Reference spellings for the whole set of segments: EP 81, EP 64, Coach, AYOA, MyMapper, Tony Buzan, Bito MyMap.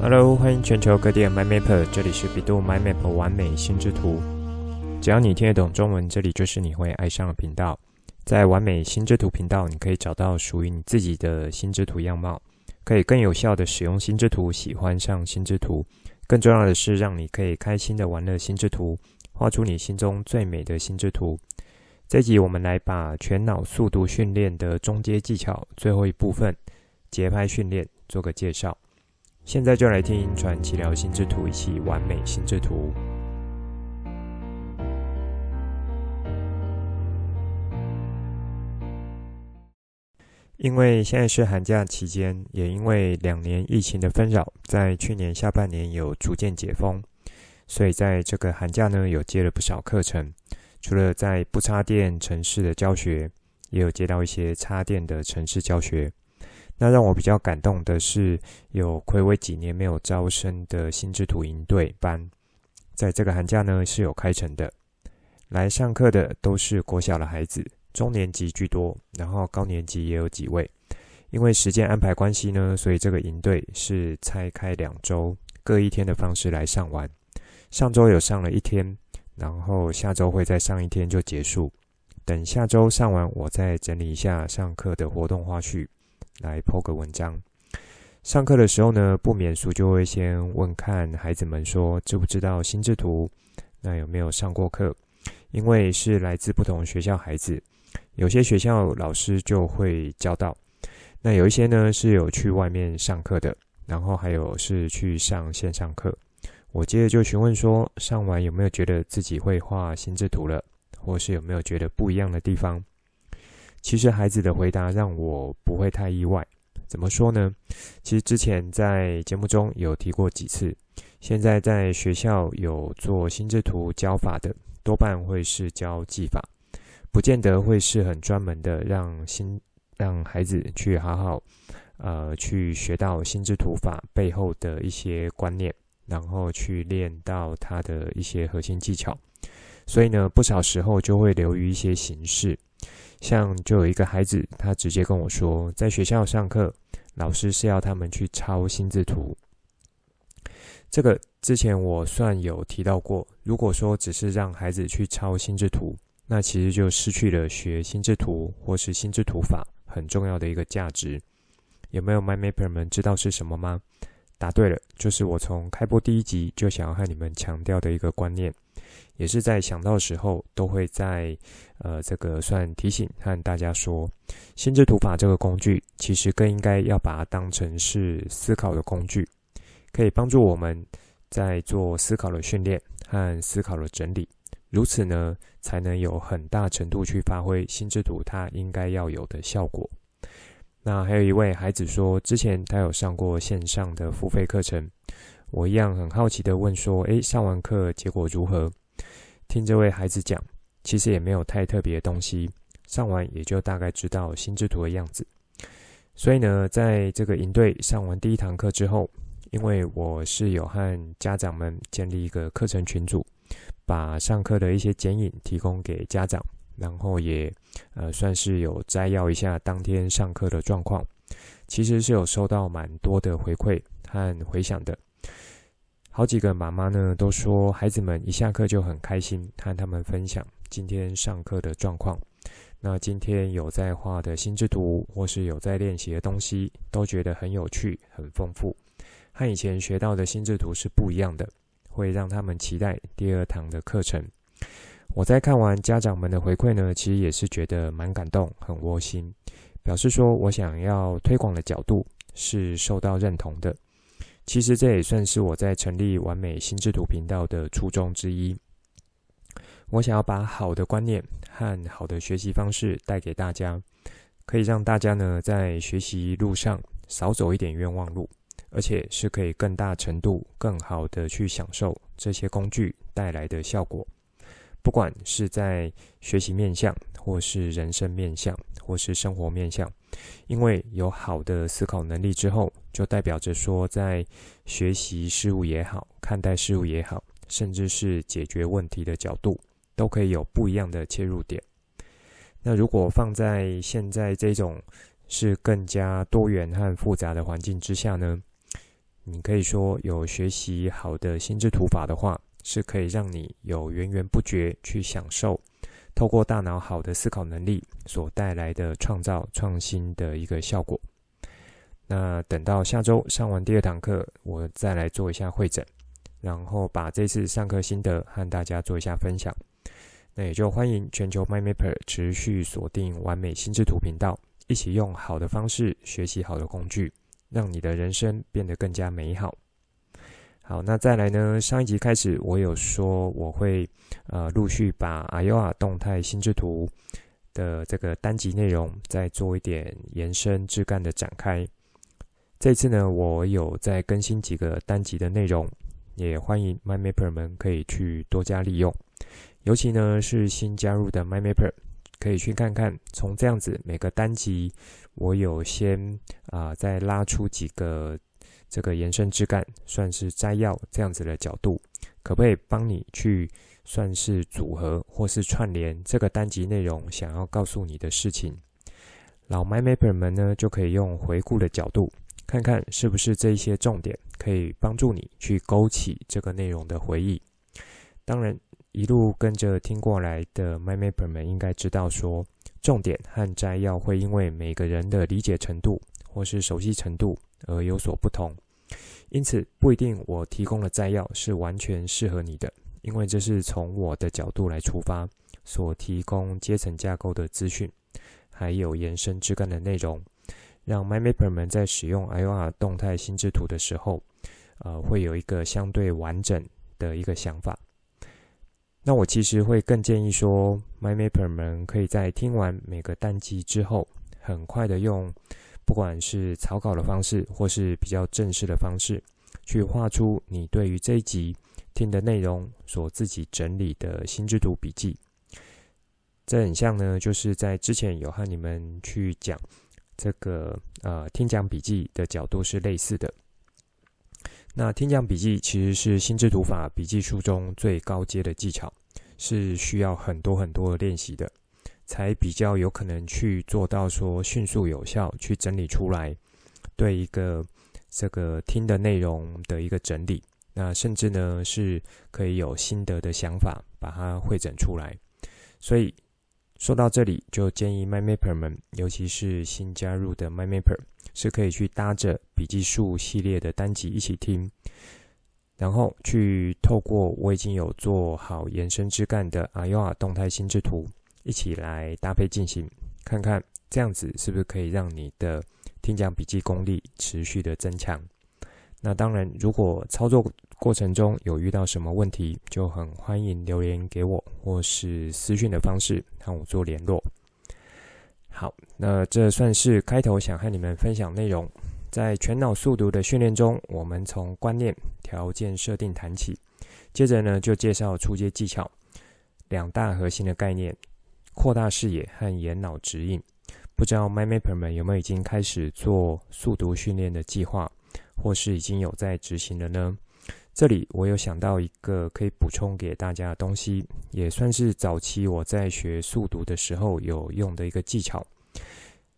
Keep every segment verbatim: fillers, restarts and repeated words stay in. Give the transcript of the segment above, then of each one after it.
Hello， 欢迎全球各地的 MyMapper， 这里是 Bito MyMap 完美心智图。只要你听得懂中文，这里就是你会爱上的频道。在完美心智图频道，你可以找到属于你自己的心智图样貌，可以更有效的使用心智图，喜欢上心智图。更重要的是，让你可以开心的玩乐心智图，画出你心中最美的心智图。这集我们来把全脑速读训练的中阶技巧最后一部分节拍训练做个介绍。现在就来听银川奇聊心智图，一起完美心智图。因为现在是寒假期间，也因为两年疫情的纷扰，在去年下半年有逐渐解封，所以在这个寒假呢，有接了不少课程。除了在不插电城市的教学，也有接到一些插电的城市教学。那让我比较感动的是，有睽违几年没有招生的心智图营队班，在这个寒假呢是有开成的。来上课的都是国小的孩子，中年级居多，然后高年级也有几位。因为时间安排关系呢，所以这个营队是拆开两周，各一天的方式来上完。上周有上了一天，然后下周会再上一天就结束。等下周上完，我再整理一下上课的活动花絮，来 po 个文章。上课的时候呢，不免俗就会先问看孩子们说知不知道心智图，那有没有上过课。因为是来自不同学校孩子，有些学校老师就会教到，那有一些呢是有去外面上课的，然后还有是去上线上课。我接着就询问说，上完有没有觉得自己会画心智图了，或是有没有觉得不一样的地方。其实孩子的回答让我不会太意外，怎么说呢？其实之前在节目中有提过几次，现在在学校有做心智图教法的，多半会是教技法，不见得会是很专门的让心让孩子去好好呃去学到心智图法背后的一些观念，然后去练到它的一些核心技巧。所以呢，不少时候就会流于一些形式。像就有一个孩子，他直接跟我说，在学校上课，老师是要他们去抄心智图。这个之前我算有提到过，如果说只是让孩子去抄心智图，那其实就失去了学心智图或是心智图法很重要的一个价值。有没有 MyMapper 们知道是什么吗？答对了，就是我从开播第一集就想要和你们强调的一个观念，也是在想到的时候都会在呃这个算提醒和大家说，心智图法这个工具其实更应该要把它当成是思考的工具，可以帮助我们在做思考的训练和思考的整理，如此呢才能有很大程度去发挥心智图它应该要有的效果。那还有一位孩子说，之前他有上过线上的付费课程，我一样很好奇的问说，诶，上完课结果如何？听这位孩子讲，其实也没有太特别的东西，上完也就大概知道心智图的样子。所以呢，在这个营队上完第一堂课之后，因为我是有和家长们建立一个课程群组，把上课的一些剪影提供给家长，然后也呃算是有摘要一下当天上课的状况，其实是有收到蛮多的回馈和回响的。好几个妈妈呢都说，孩子们一下课就很开心，和他们分享今天上课的状况，那今天有在画的心智图或是有在练习的东西，都觉得很有趣很丰富，和以前学到的心智图是不一样的，会让他们期待第二堂的课程。我在看完家长们的回馈呢，其实也是觉得蛮感动很窝心，表示说我想要推广的角度是受到认同的。其实这也算是我在成立完美心智图频道的初衷之一，我想要把好的观念和好的学习方式带给大家，可以让大家呢在学习路上少走一点冤枉路，而且是可以更大程度更好的去享受这些工具带来的效果，不管是在学习面向或是人生面向或是生活面向。因为有好的思考能力之后，就代表着说在学习事物也好，看待事物也好，甚至是解决问题的角度，都可以有不一样的切入点。那如果放在现在这种是更加多元和复杂的环境之下呢，你可以说有学习好的心智图法的话，是可以让你有源源不绝去享受透过大脑好的思考能力所带来的创造创新的一个效果。那等到下周上完第二堂课，我再来做一下会诊，然后把这次上课心得和大家做一下分享。那也就欢迎全球 MyMapper 持续锁定完美心智图频道，一起用好的方式学习好的工具，让你的人生变得更加美好。好，那再来呢，上一集开始我有说我会呃陆续把 A Y O A 动态心智图的这个单集内容再做一点延伸枝干的展开。这次呢，我有再更新几个单集的内容，也欢迎 MyMapper 们可以去多加利用。尤其呢是新加入的 MyMapper 可以去看看，从这样子每个单集我有先啊、呃、再拉出几个这个延伸枝干，算是摘要这样子的角度，可不可以帮你去算是组合或是串联这个单集内容想要告诉你的事情？老 MyMapper 们呢，就可以用回顾的角度，看看是不是这一些重点可以帮助你去勾起这个内容的回忆。当然，一路跟着听过来的 MyMapper 们应该知道说，重点和摘要会因为每个人的理解程度或是熟悉程度而有所不同，因此不一定我提供的摘要是完全适合你的，因为这是从我的角度来出发所提供阶层架构的资讯，还有延伸枝干的内容，让 MyMapper 们在使用 A Y O A 动态心智图的时候，呃，会有一个相对完整的一个想法。那我其实会更建议说 ，MyMapper 们可以在听完每个单集之后，很快的用不管是草稿的方式或是比较正式的方式，去画出你对于这一集听的内容所自己整理的心智图笔记。这很像呢，就是在之前有和你们去讲这个呃听讲笔记的角度是类似的。那听讲笔记其实是心智图法笔记术中最高阶的技巧，是需要很多很多的练习的，才比较有可能去做到说迅速有效去整理出来对一个这个听的内容的一个整理，那甚至呢是可以有心得的想法把它汇整出来。所以说到这里，就建议 MyMapper 们，尤其是新加入的 MyMapper 是可以去搭着笔记术系列的单集一起听，然后去透过我已经有做好延伸枝干的 A Y O A 动态心智图一起来搭配进行，看看这样子是不是可以让你的听讲笔记功力持续的增强。那当然，如果操作过程中有遇到什么问题，就很欢迎留言给我，或是私讯的方式和我做联络。好，那这算是开头想和你们分享内容。在全脑速读的训练中，我们从观念、条件设定谈起，接着呢就介绍初阶技巧，两大核心的概念。扩大视野和眼脑指引，不知道 MyMapper 们有没有已经开始做速读训练的计划，或是已经有在执行了呢？这里我有想到一个可以补充给大家的东西，也算是早期我在学速读的时候有用的一个技巧，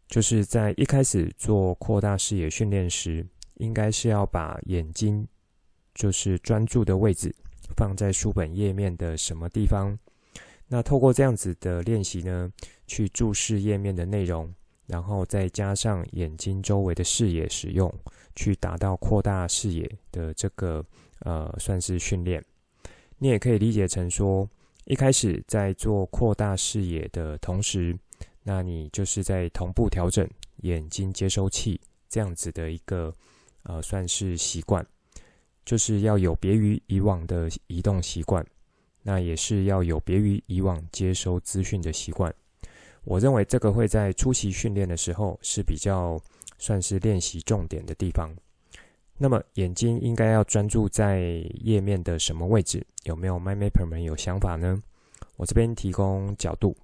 就是在一开始做扩大视野训练时，应该是要把眼睛就是专注的位置放在书本页面的什么地方。那透过这样子的练习呢，去注视页面的内容，然后再加上眼睛周围的视野使用，去达到扩大视野的这个呃算是训练。你也可以理解成说，一开始在做扩大视野的同时，那你就是在同步调整眼睛接收器这样子的一个呃算是习惯，就是要有别于以往的移动习惯。那也是要有别于以往接收资讯的习惯。我认为这个会在初期训练的时候是比较算是练习重点的地方。那么眼睛应该要专注在页面的什么位置？有没有 MyMapper 们有想法呢？我这边提供角度，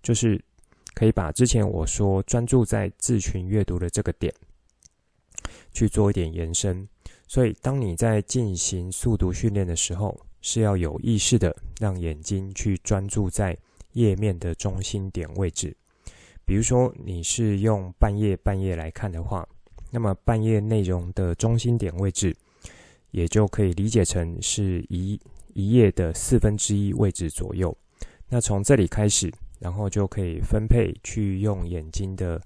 就是可以把之前我说专注在字群阅读的这个点去做一点延伸。所以当你在进行速读训练的时候，是要有意识的让眼睛去专注在页面的中心点位置。比如说你是用半页半页来看的话，那么半页内容的中心点位置也就可以理解成是一一页的四分之一位置左右。那从这里开始，然后就可以分配去用眼睛的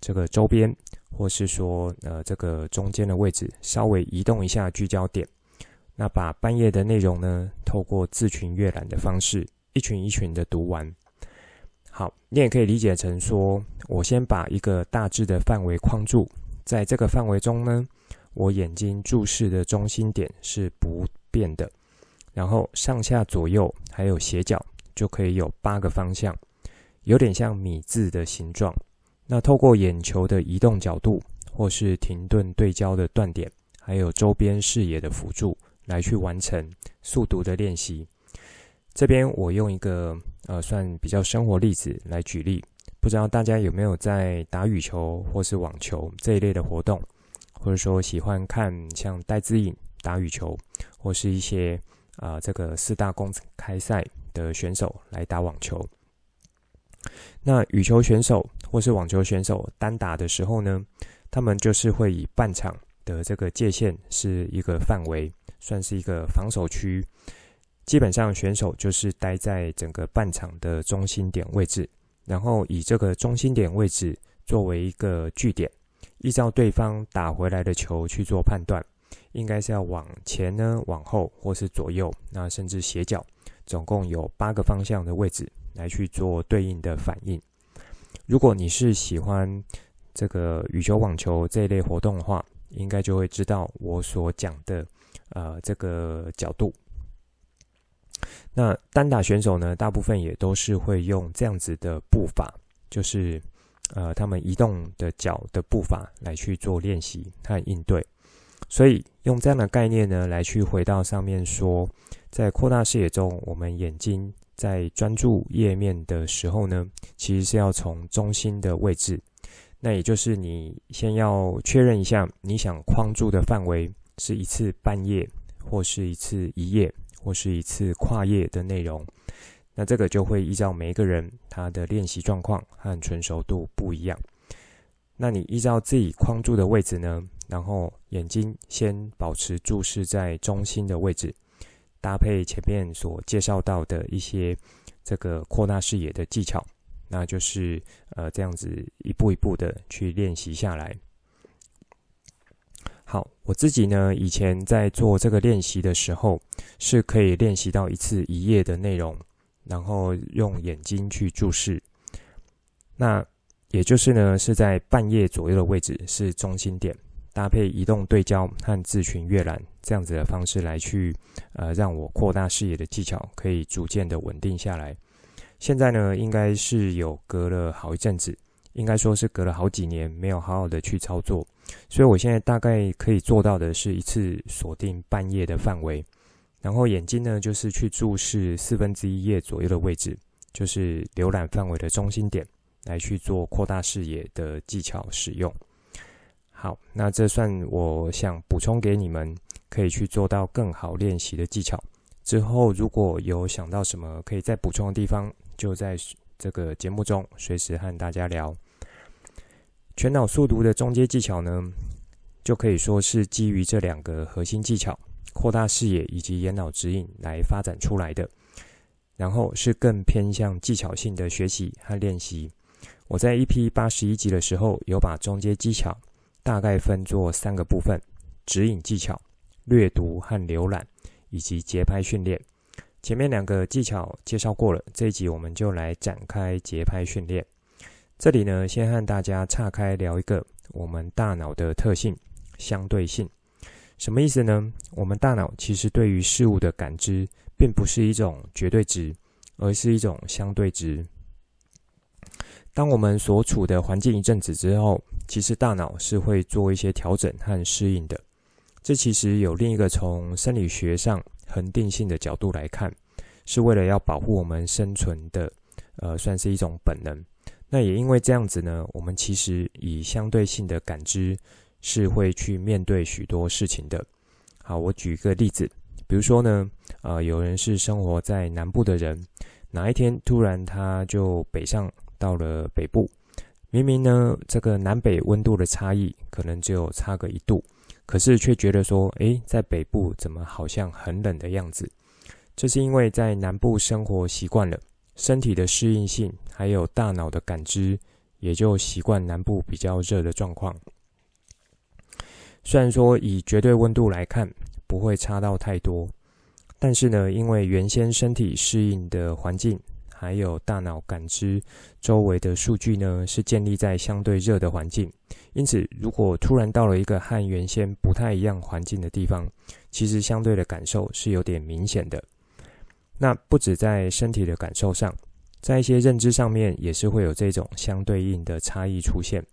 这个周边，或是说呃这个中间的位置稍微移动一下聚焦点。那把半页的内容呢，透过字群阅览的方式，一群一群的读完。好，你也可以理解成说，我先把一个大致的范围框住，在这个范围中呢，我眼睛注视的中心点是不变的，然后上下左右还有斜角就可以有八个方向，有点像米字的形状。那透过眼球的移动角度，或是停顿对焦的断点，还有周边视野的辅助，来去完成速读的练习。这边我用一个呃算比较生活例子来举例，不知道大家有没有在打羽球或是网球这一类的活动，或者说喜欢看像戴资颖打羽球，或是一些啊、呃、这个四大公开赛的选手来打网球。那羽球选手或是网球选手单打的时候呢，他们就是会以半场的这个界限是一个范围，算是一个防守区。基本上选手就是待在整个半场的中心点位置，然后以这个中心点位置作为一个据点，依照对方打回来的球去做判断，应该是要往前呢，往后或是左右，那甚至斜角，总共有八个方向的位置来去做对应的反应。如果你是喜欢这个羽球网球这一类活动的话，应该就会知道我所讲的呃这个角度。那单打选手呢，大部分也都是会用这样子的步伐，就是呃他们移动的脚的步伐来去做练习和应对。所以用这样的概念呢，来去回到上面说，在扩大视野中，我们眼睛在专注页面的时候呢，其实是要从中心的位置，那也就是你先要确认一下你想框住的范围是一次半页，或是一次一页，或是一次跨页的内容。那这个就会依照每一个人他的练习状况和纯熟度不一样。那你依照自己框住的位置呢，然后眼睛先保持注视在中心的位置，搭配前面所介绍到的一些这个扩大视野的技巧，那就是呃这样子一步一步的去练习下来。好，我自己呢，以前在做这个练习的时候，是可以练习到一次一页的内容，然后用眼睛去注视。那也就是呢，是在半页左右的位置是中心点，搭配移动对焦和字群阅览这样子的方式来去呃让我扩大视野的技巧可以逐渐的稳定下来。现在呢，应该是有隔了好一阵子，应该说是隔了好几年没有好好的去操作，所以我现在大概可以做到的是一次锁定半页的范围，然后眼睛呢就是去注视四分之一页左右的位置，就是浏览范围的中心点来去做扩大视野的技巧使用。好，那这算我想补充给你们，可以去做到更好练习的技巧。之后如果有想到什么可以再补充的地方，就在这个节目中随时和大家聊。全脑速读的中阶技巧呢，就可以说是基于这两个核心技巧，扩大视野以及眼脑指引来发展出来的，然后是更偏向技巧性的学习和练习。我在 E P 八十一 集的时候，有把中阶技巧大概分作三个部分：指引技巧、略读和浏览，以及节拍训练。前面两个技巧介绍过了，这一集我们就来展开节拍训练。这里呢，先和大家岔开聊一个我们大脑的特性——相对性。什么意思呢？我们大脑其实对于事物的感知，并不是一种绝对值，而是一种相对值。当我们所处的环境一阵子之后，其实大脑是会做一些调整和适应的。这其实有另一个从生理学上恒定性的角度来看，是为了要保护我们生存的呃，算是一种本能。那也因为这样子呢，我们其实以相对性的感知是会去面对许多事情的。好，我举个例子，比如说呢，呃，有人是生活在南部的人，哪一天突然他就北上到了北部，明明呢，这个南北温度的差异可能只有差个一度，可是却觉得说，诶，在北部怎么好像很冷的样子？这是因为在南部生活习惯了，身体的适应性还有大脑的感知，也就习惯南部比较热的状况。虽然说以绝对温度来看，不会差到太多，但是呢，因为原先身体适应的环境，还有大脑感知周围的数据呢，是建立在相对热的环境，因此如果突然到了一个和原先不太一样环境的地方，其实相对的感受是有点明显的。那不止在身体的感受上，在一些认知上面也是会有这种相对应的差异出现。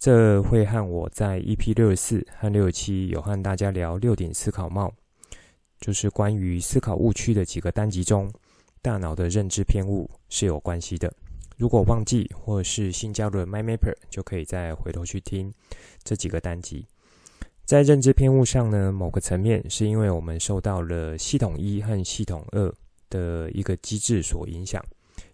这会和我在 E P 六十四 和六十七有和大家聊六顶思考帽，就是关于思考误区的几个单集中，大脑的认知偏误是有关系的。如果忘记或是新加入的 MyMapper 就可以再回头去听这几个单集。在认知偏误上呢，某个层面是因为我们受到了系统一和系统二的一个机制所影响，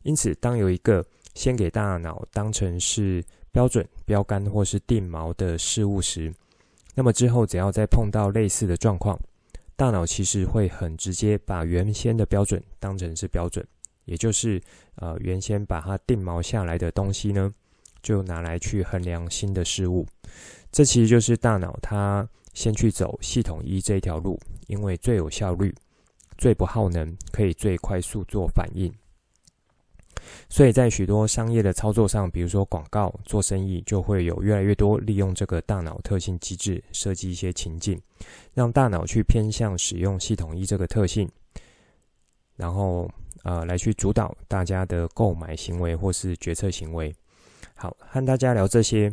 因此当有一个先给大脑当成是标准标杆或是定锚的事物时，那么之后只要再碰到类似的状况，大脑其实会很直接把原先的标准当成是标准，也就是呃原先把它定锚下来的东西呢，就拿来去衡量新的事物。这其实就是大脑它先去走系统一这一条路，因为最有效率，最不耗能，可以最快速做反应。所以在许多商业的操作上，比如说广告、做生意，就会有越来越多利用这个大脑特性机制设计一些情境，让大脑去偏向使用系统一这个特性，然后呃来去主导大家的购买行为或是决策行为。好，和大家聊这些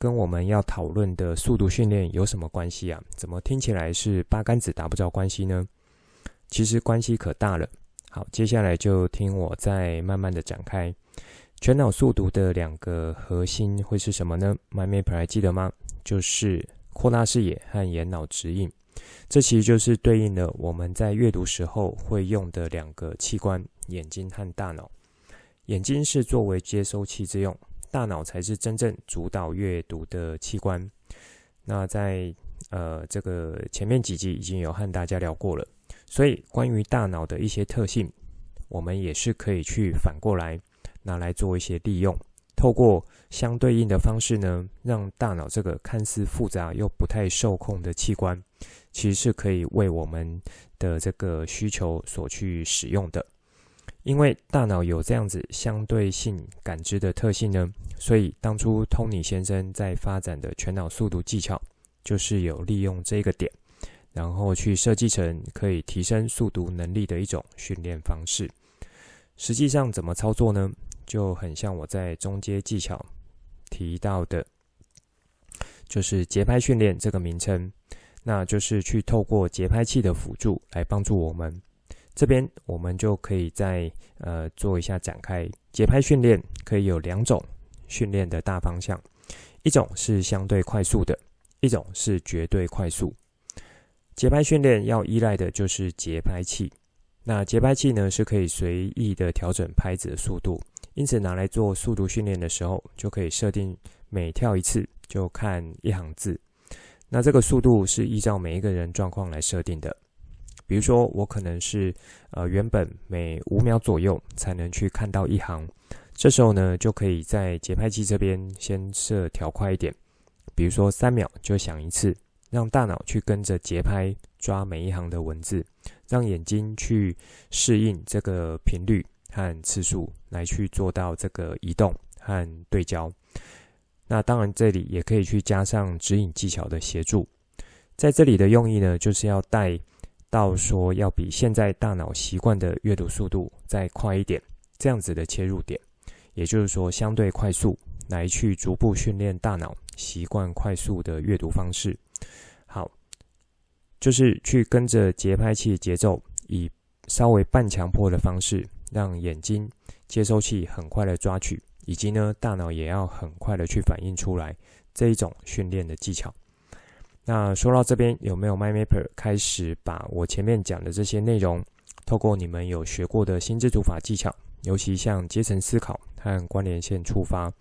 跟我们要讨论的速读训练有什么关系啊？怎么听起来是八竿子打不着关系呢？其实关系可大了。好，接下来就听我再慢慢的展开。全脑速读的两个核心会是什么呢？ MyMapper 还记得吗？就是扩大视野和眼脑指引。这其实就是对应了我们在阅读时候会用的两个器官，眼睛和大脑。眼睛是作为接收器之用，大脑才是真正主导阅读的器官。那在呃这个前面几集已经有和大家聊过了。所以关于大脑的一些特性，我们也是可以去反过来拿来做一些利用，透过相对应的方式呢，让大脑这个看似复杂又不太受控的器官，其实是可以为我们的这个需求所去使用的。因为大脑有这样子相对性感知的特性呢，所以当初托尼先生在发展的全脑速读技巧，就是有利用这个点，然后去设计成可以提升速读能力的一种训练方式。实际上怎么操作呢？就很像我在中阶技巧提到的，就是节拍训练这个名称，那就是去透过节拍器的辅助来帮助我们。这边我们就可以再呃做一下展开。节拍训练可以有两种训练的大方向，一种是相对快速的，一种是绝对快速。节拍训练要依赖的就是节拍器，那节拍器呢是可以随意的调整拍子的速度，因此拿来做速读训练的时候，就可以设定每跳一次就看一行字。那这个速度是依照每一个人状况来设定的，比如说我可能是呃原本每五秒左右才能去看到一行，这时候呢就可以在节拍器这边先设调快一点，比如说三秒就响一次。让大脑去跟着节拍抓每一行的文字，让眼睛去适应这个频率和次数，来去做到这个移动和对焦。那当然这里也可以去加上指引技巧的协助。在这里的用意呢，就是要带到说要比现在大脑习惯的阅读速度再快一点，这样子的切入点，也就是说相对快速，来去逐步训练大脑习惯快速的阅读方式。好，就是去跟着节拍器节奏，以稍微半强迫的方式，让眼睛接收器很快的抓取，以及呢大脑也要很快的去反应出来这一种训练的技巧。那说到这边，有没有 MyMapper 开始把我前面讲的这些内容，透过你们有学过的心智图法技巧，尤其像阶层思考和关联线出发，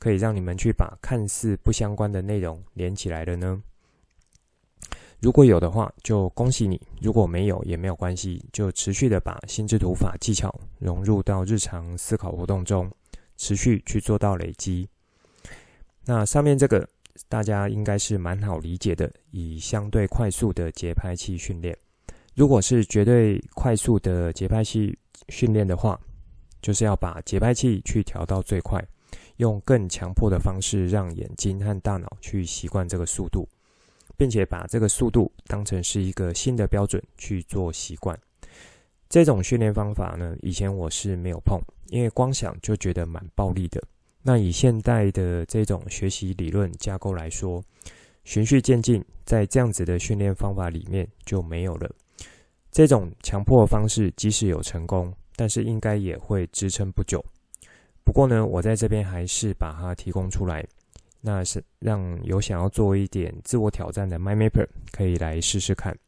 可以让你们去把看似不相关的内容连起来的呢？如果有的话，就恭喜你；如果没有，也没有关系，就持续的把心智图法技巧融入到日常思考活动中，持续去做到累积。那上面这个大家应该是蛮好理解的，以相对快速的节拍器训练。如果是绝对快速的节拍器训练的话，就是要把节拍器去调到最快，用更强迫的方式让眼睛和大脑去习惯这个速度，并且把这个速度当成是一个新的标准去做习惯。这种训练方法呢，以前我是没有碰，因为光想就觉得蛮暴力的。那以现代的这种学习理论架构来说，循序渐进在这样子的训练方法里面就没有了。这种强迫的方式即使有成功，但是应该也会支撑不久。不过呢，我在这边还是把它提供出来，那是让有想要做一点自我挑战的 MyMapper 可以来试试看。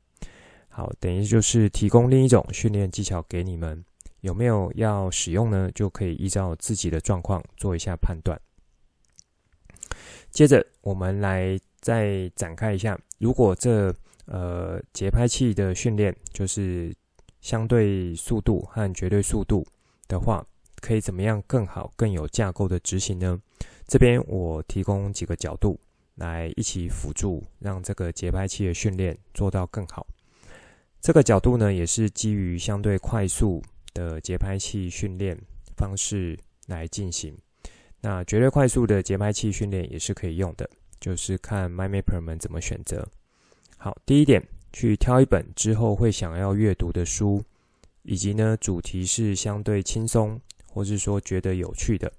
好，等于就是提供另一种训练技巧给你们，有没有要使用呢？就可以依照自己的状况做一下判断。接着我们来再展开一下，如果这呃节拍器的训练就是相对速度和绝对速度的话，可以怎么样更好更有架构的执行呢？这边我提供几个角度来一起辅助，让这个节拍器的训练做到更好。这个角度呢，也是基于相对快速的节拍器训练方式来进行。那绝对快速的节拍器训练也是可以用的，就是看 MyMapper 们怎么选择。好，第一点，去挑一本之后会想要阅读的书，以及呢主题是相对轻松或是说觉得有趣的，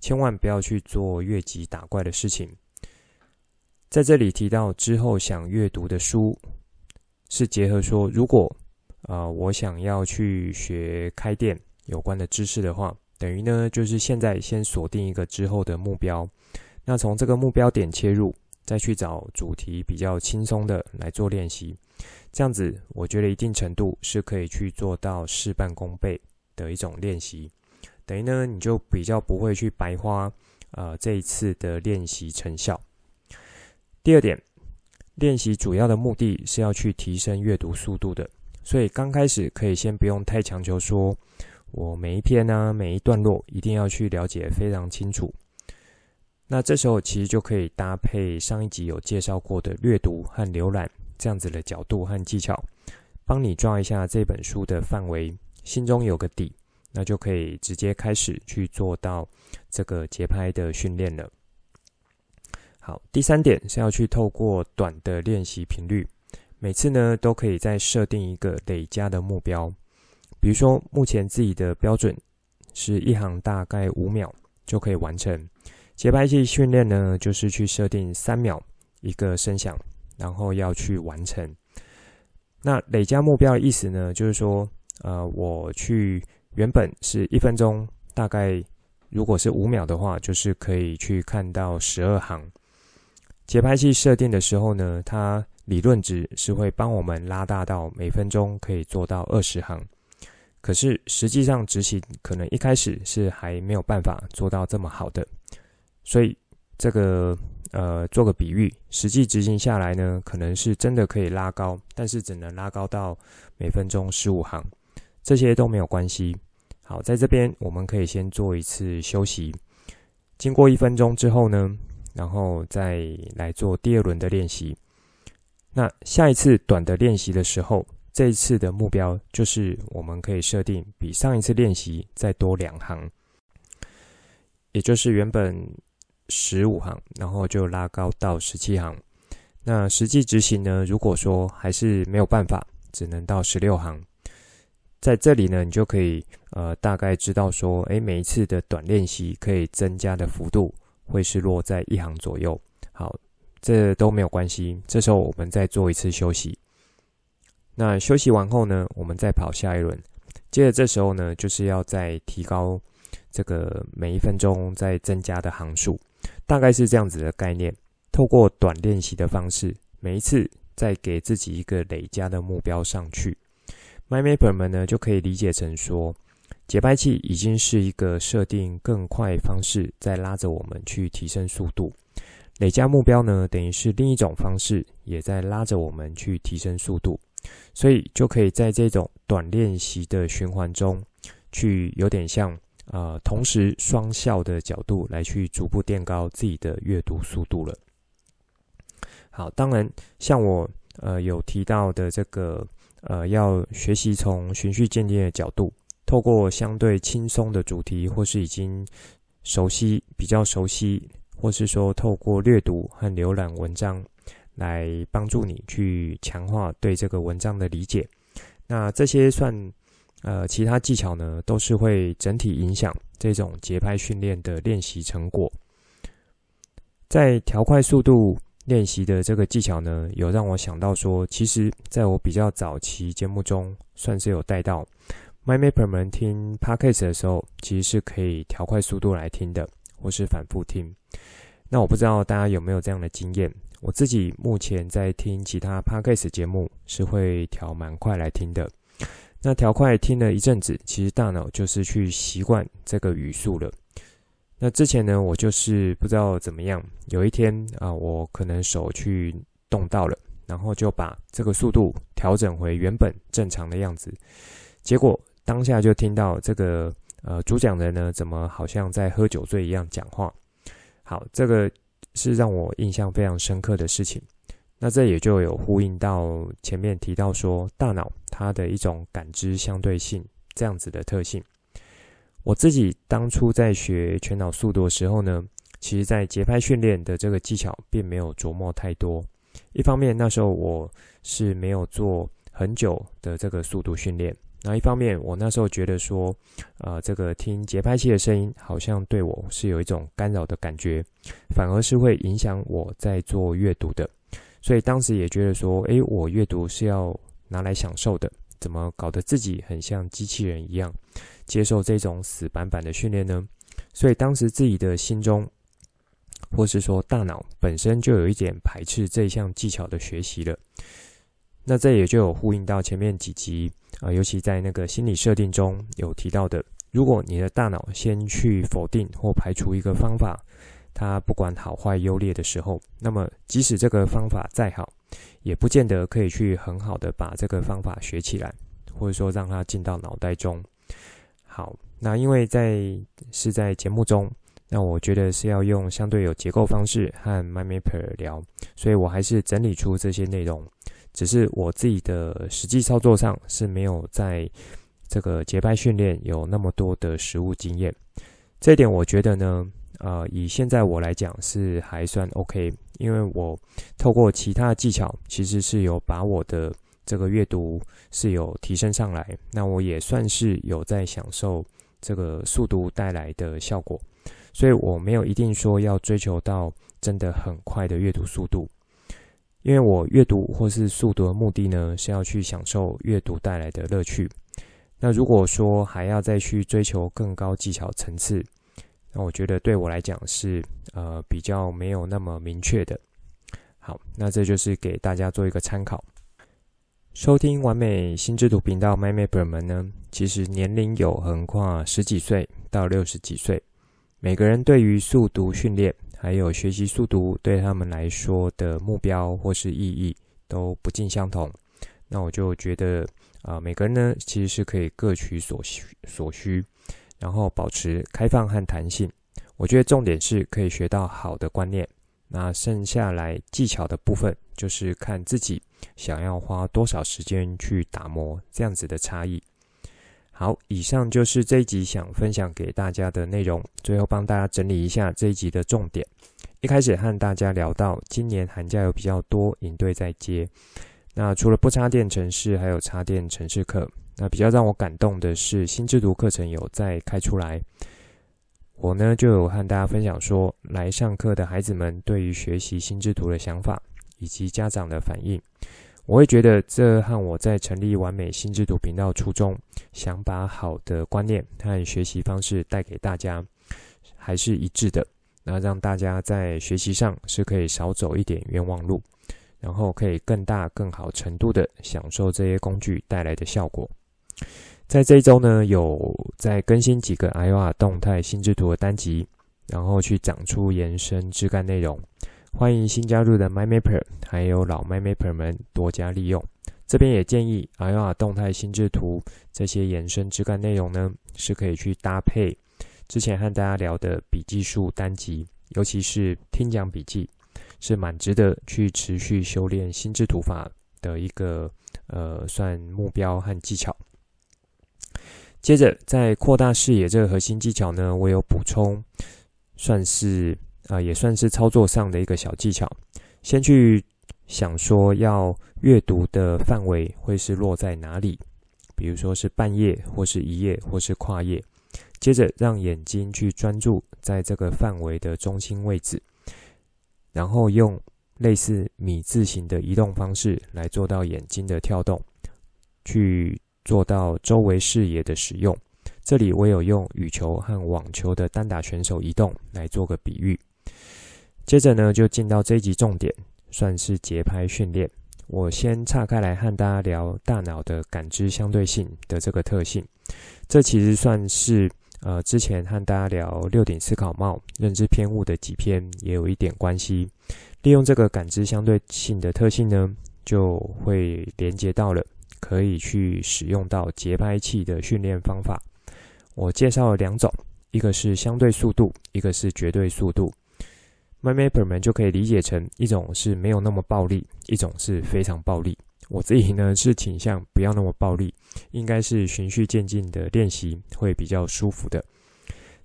千万不要去做越级打怪的事情。在这里提到之后想阅读的书，是结合说如果呃我想要去学开店有关的知识的话，等于呢就是现在先锁定一个之后的目标，那从这个目标点切入，再去找主题比较轻松的来做练习。这样子我觉得一定程度是可以去做到事半功倍的一种练习，等于呢你就比较不会去白花呃这一次的练习成效。第二点，练习主要的目的是要去提升阅读速度的，所以刚开始可以先不用太强求说我每一篇啊每一段落一定要去了解非常清楚。那这时候其实就可以搭配上一集有介绍过的阅读和浏览这样子的角度和技巧，帮你抓一下这本书的范围，心中有个底，那就可以直接开始去做到这个节拍的训练了。好，第三点是要去透过短的练习频率，每次呢都可以再设定一个累加的目标，比如说目前自己的标准是一行大概五秒就可以完成。节拍器训练呢，就是去设定三秒一个声响，然后要去完成。那累加目标的意思呢，就是说，呃，我去原本是一分钟，大概如果是五秒的话，就是可以去看到十二行。节拍器设定的时候呢，它理论值是会帮我们拉大到每分钟可以做到二十行，可是实际上执行可能一开始是还没有办法做到这么好的。所以这个呃做个比喻，实际执行下来呢，可能是真的可以拉高，但是只能拉高到每分钟十五行，这些都没有关系。好，在这边我们可以先做一次休息，经过一分钟之后呢，然后再来做第二轮的练习。那下一次短的练习的时候，这一次的目标就是我们可以设定比上一次练习再多两行，也就是原本十五行，然后就拉高到十七行。那实际执行呢，如果说还是没有办法，只能到十六行。在这里呢，你就可以呃大概知道说，诶，每一次的短练习可以增加的幅度会是落在一行左右。好，这都没有关系，这时候我们再做一次休息。那休息完后呢，我们再跑下一轮。接着这时候呢，就是要再提高这个每一分钟再增加的行数，大概是这样子的概念。透过短练习的方式，每一次再给自己一个累加的目标上去。MyMapper 们呢，就可以理解成说，节拍器已经是一个设定更快方式，在拉着我们去提升速度。累加目标呢，等于是另一种方式，也在拉着我们去提升速度。所以就可以在这种短练习的循环中，去有点像呃同时双效的角度来去逐步垫高自己的阅读速度了。好，当然像我呃有提到的这个呃要学习从循序渐进的角度，透过相对轻松的主题，或是已经熟悉比较熟悉，或是说透过阅读和浏览文章来帮助你去强化对这个文章的理解。那这些算呃其他技巧呢，都是会整体影响这种节拍训练的练习成果。在调快速度练习的这个技巧呢，有让我想到说，其实在我比较早期节目中算是有带到 MyMapper 们听 Podcast 的时候，其实是可以调快速度来听的，或是反复听。那我不知道大家有没有这样的经验，我自己目前在听其他 Podcast 节目是会调蛮快来听的。那调快听了一阵子，其实大脑就是去习惯这个语速了。那之前呢，我就是不知道怎么样，有一天啊、呃，我可能手去动到了，然后就把这个速度调整回原本正常的样子。结果当下就听到这个呃主讲人呢，怎么好像在喝酒醉一样讲话。好，这个是让我印象非常深刻的事情。那这也就有呼应到前面提到说，大脑它的一种感知相对性这样子的特性。我自己当初在学全脑速度的时候呢，其实在节拍训练的这个技巧并没有琢磨太多。一方面那时候我是没有做很久的这个速度训练，那一方面我那时候觉得说呃，这个听节拍器的声音好像对我是有一种干扰的感觉，反而是会影响我在做阅读的。所以当时也觉得说，诶，我阅读是要拿来享受的，怎么搞得自己很像机器人一样接受这种死板板的训练呢？所以当时自己的心中，或是说大脑本身就有一点排斥这一项技巧的学习了。那这也就有呼应到前面几集啊、呃，尤其在那个心理设定中有提到的，如果你的大脑先去否定或排除一个方法，它不管好坏优劣的时候，那么即使这个方法再好，也不见得可以去很好的把这个方法学起来，或者说让它进到脑袋中。好，那因为在是在节目中，那我觉得是要用相对有结构方式和 MyMapper 聊，所以我还是整理出这些内容，只是我自己的实际操作上是没有在这个节拍训练有那么多的实务经验。这一点我觉得呢呃，以现在我来讲是还算 OK， 因为我透过其他技巧，其实是有把我的这个阅读是有提升上来，那我也算是有在享受这个速读带来的效果，所以我没有一定说要追求到真的很快的阅读速度，因为我阅读或是速读的目的呢，是要去享受阅读带来的乐趣。那如果说还要再去追求更高技巧层次，那我觉得对我来讲是呃比较没有那么明确的。好，那这就是给大家做一个参考。收听完美心智图频道 MyMapper 们呢，其实年龄有横跨十几岁到六十几岁，每个人对于速读训练还有学习速读对他们来说的目标或是意义都不尽相同。那我就觉得啊、呃，每个人呢其实是可以各取所需所需。然后保持开放和弹性，我觉得重点是可以学到好的观念，那剩下来技巧的部分就是看自己想要花多少时间去打磨这样子的差异。好，以上就是这一集想分享给大家的内容，最后帮大家整理一下这一集的重点。一开始和大家聊到今年寒假有比较多营队在接，那除了不插电程式还有插电程式课，那比较让我感动的是心智图课程有再开出来，我呢就有和大家分享说来上课的孩子们对于学习心智图的想法以及家长的反应，我会觉得这和我在成立完美心智图频道初衷想把好的观念和学习方式带给大家还是一致的，那让大家在学习上是可以少走一点冤枉路，然后可以更大更好程度的享受这些工具带来的效果。在这一周呢，有在更新几个 A Y O A 动态心智图的单集，然后去长出延伸枝干内容。欢迎新加入的 MyMapper 还有老 MyMapper 们多加利用。这边也建议 A Y O A 动态心智图这些延伸枝干内容呢，是可以去搭配之前和大家聊的笔记术单集，尤其是听讲笔记，是蛮值得去持续修炼心智图法的一个呃算目标和技巧。接着在扩大视野这个核心技巧呢，我有补充，算是啊、呃、也算是操作上的一个小技巧。先去想说要阅读的范围会是落在哪里，比如说是半页或是一页或是跨页。接着让眼睛去专注在这个范围的中心位置，然后用类似米字形的移动方式来做到眼睛的跳动，去做到周围视野的使用。这里我有用羽球和网球的单打选手移动来做个比喻。接着呢，就进到这一集重点，算是节拍训练。我先岔开来和大家聊大脑的感知相对性的这个特性。这其实算是呃之前和大家聊六顶思考帽认知偏误的几篇也有一点关系。利用这个感知相对性的特性呢，就会连接到了可以去使用到节拍器的训练方法。我介绍了两种，一个是相对速度，一个是绝对速度。MyMapper 们就可以理解成一种是没有那么暴力，一种是非常暴力。我自己呢是倾向不要那么暴力，应该是循序渐进的练习会比较舒服的。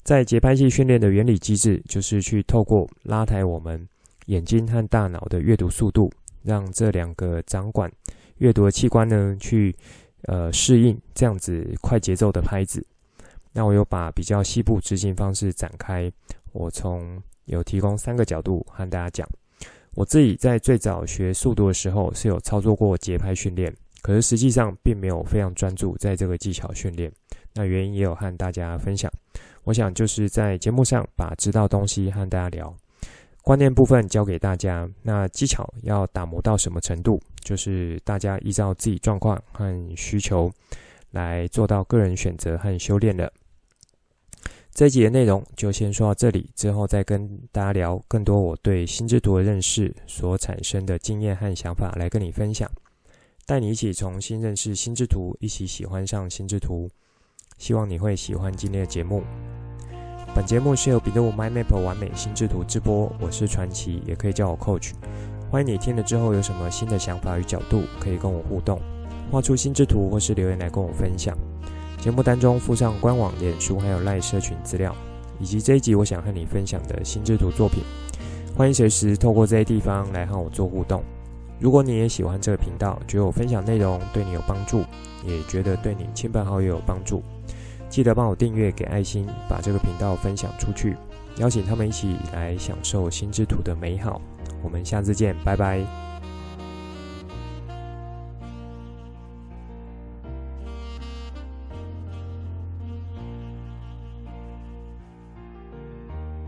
在节拍器训练的原理机制，就是去透过拉抬我们眼睛和大脑的阅读速度，让这两个掌管阅读的器官呢去呃适应这样子快节奏的拍子。那我有把比较细部执行方式展开，我从有提供三个角度和大家讲。我自己在最早学速读的时候是有操作过节拍训练，可是实际上并没有非常专注在这个技巧训练，那原因也有和大家分享。我想就是在节目上把知道东西和大家聊，观念部分教给大家，那技巧要打磨到什么程度，就是大家依照自己状况和需求来做到个人选择和修炼了。这一集的内容就先说到这里，之后再跟大家聊更多我对心智图的认识所产生的经验和想法来跟你分享，带你一起重新认识心智图，一起喜欢上心智图。希望你会喜欢今天的节目。本节目是由 Bito MyMap 完美心智图直播，我是传奇，也可以叫我 Coach。 欢迎你听了之后有什么新的想法与角度可以跟我互动，画出心智图或是留言来跟我分享。节目单中附上官网、脸书还有 LINE 社群资料，以及这一集我想和你分享的心智图作品。欢迎随时透过这些地方来和我做互动。如果你也喜欢这个频道，觉得我分享内容对你有帮助，也觉得对你亲朋好友有帮助，记得帮我订阅、给爱心，把这个频道分享出去，邀请他们一起来享受心智图的美好。我们下次见，拜拜。